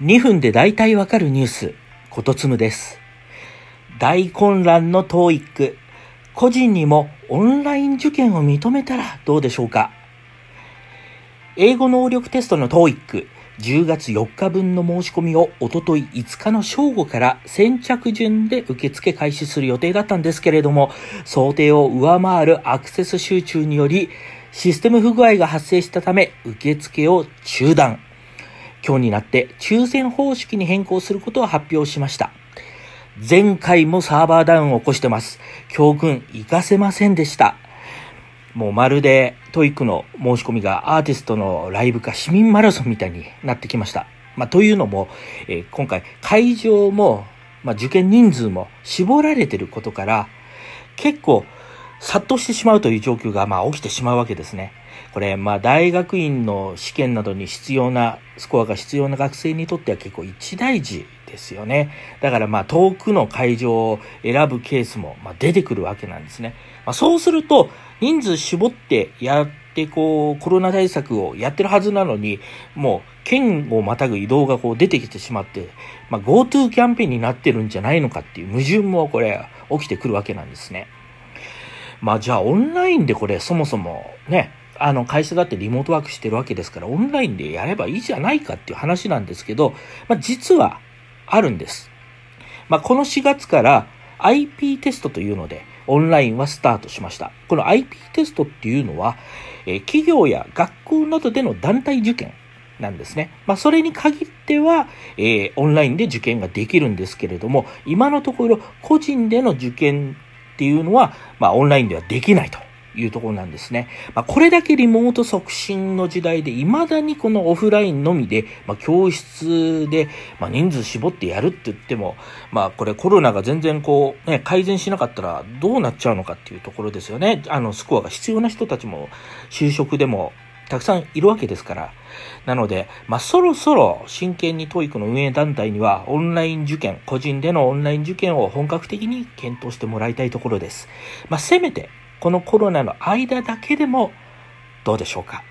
2分で大体わかるニュース、ことつむです。大混乱のTOEIC、個人にもオンライン受験を認めたらどうでしょうか。英語能力テストのTOEIC、10月4日分の申し込みをおととい5日の正午から先着順で受付開始する予定だったんですけれども、想定を上回るアクセス集中によりシステム不具合が発生したため受付を中断。今日になって抽選方式に変更することを発表しました。前回もサーバーダウンを起こしてます。教訓活かせませんでした。もうまるでTOEICの申し込みがアーティストのライブか市民マラソンみたいになってきました。というのも、今回会場も、受験人数も絞られていることから結構殺到してしまうという状況が起きてしまうわけですね。これ大学院の試験などに必要なスコアが必要な学生にとっては結構一大事ですよね。だから遠くの会場を選ぶケースも出てくるわけなんですね。そうすると人数絞ってやってコロナ対策をやってるはずなのに、もう県をまたぐ移動が出てきてしまって、GoTo キャンペーンになってるんじゃないのかっていう矛盾もこれ起きてくるわけなんですね。じゃあオンラインでこれそもそもね、会社だってリモートワークしてるわけですから、オンラインでやればいいじゃないかっていう話なんですけど、実はあるんです。この4月から IP テストというので、オンラインはスタートしました。この IP テストっていうのは、企業や学校などでの団体受験なんですね。それに限っては、オンラインで受験ができるんですけれども、今のところ個人での受験っていうのは、オンラインではできないというところなんですね。これだけリモート促進の時代で、未だにこのオフラインのみで、教室で、人数絞ってやるって言っても、これコロナが全然改善しなかったらどうなっちゃうのかっていうところですよね。スコアが必要な人たちも、就職でもたくさんいるわけですから。なので、そろそろ真剣にTOEICの運営団体にはオンライン受験、個人でのオンライン受験を本格的に検討してもらいたいところです。せめて、このコロナの間だけでもどうでしょうか。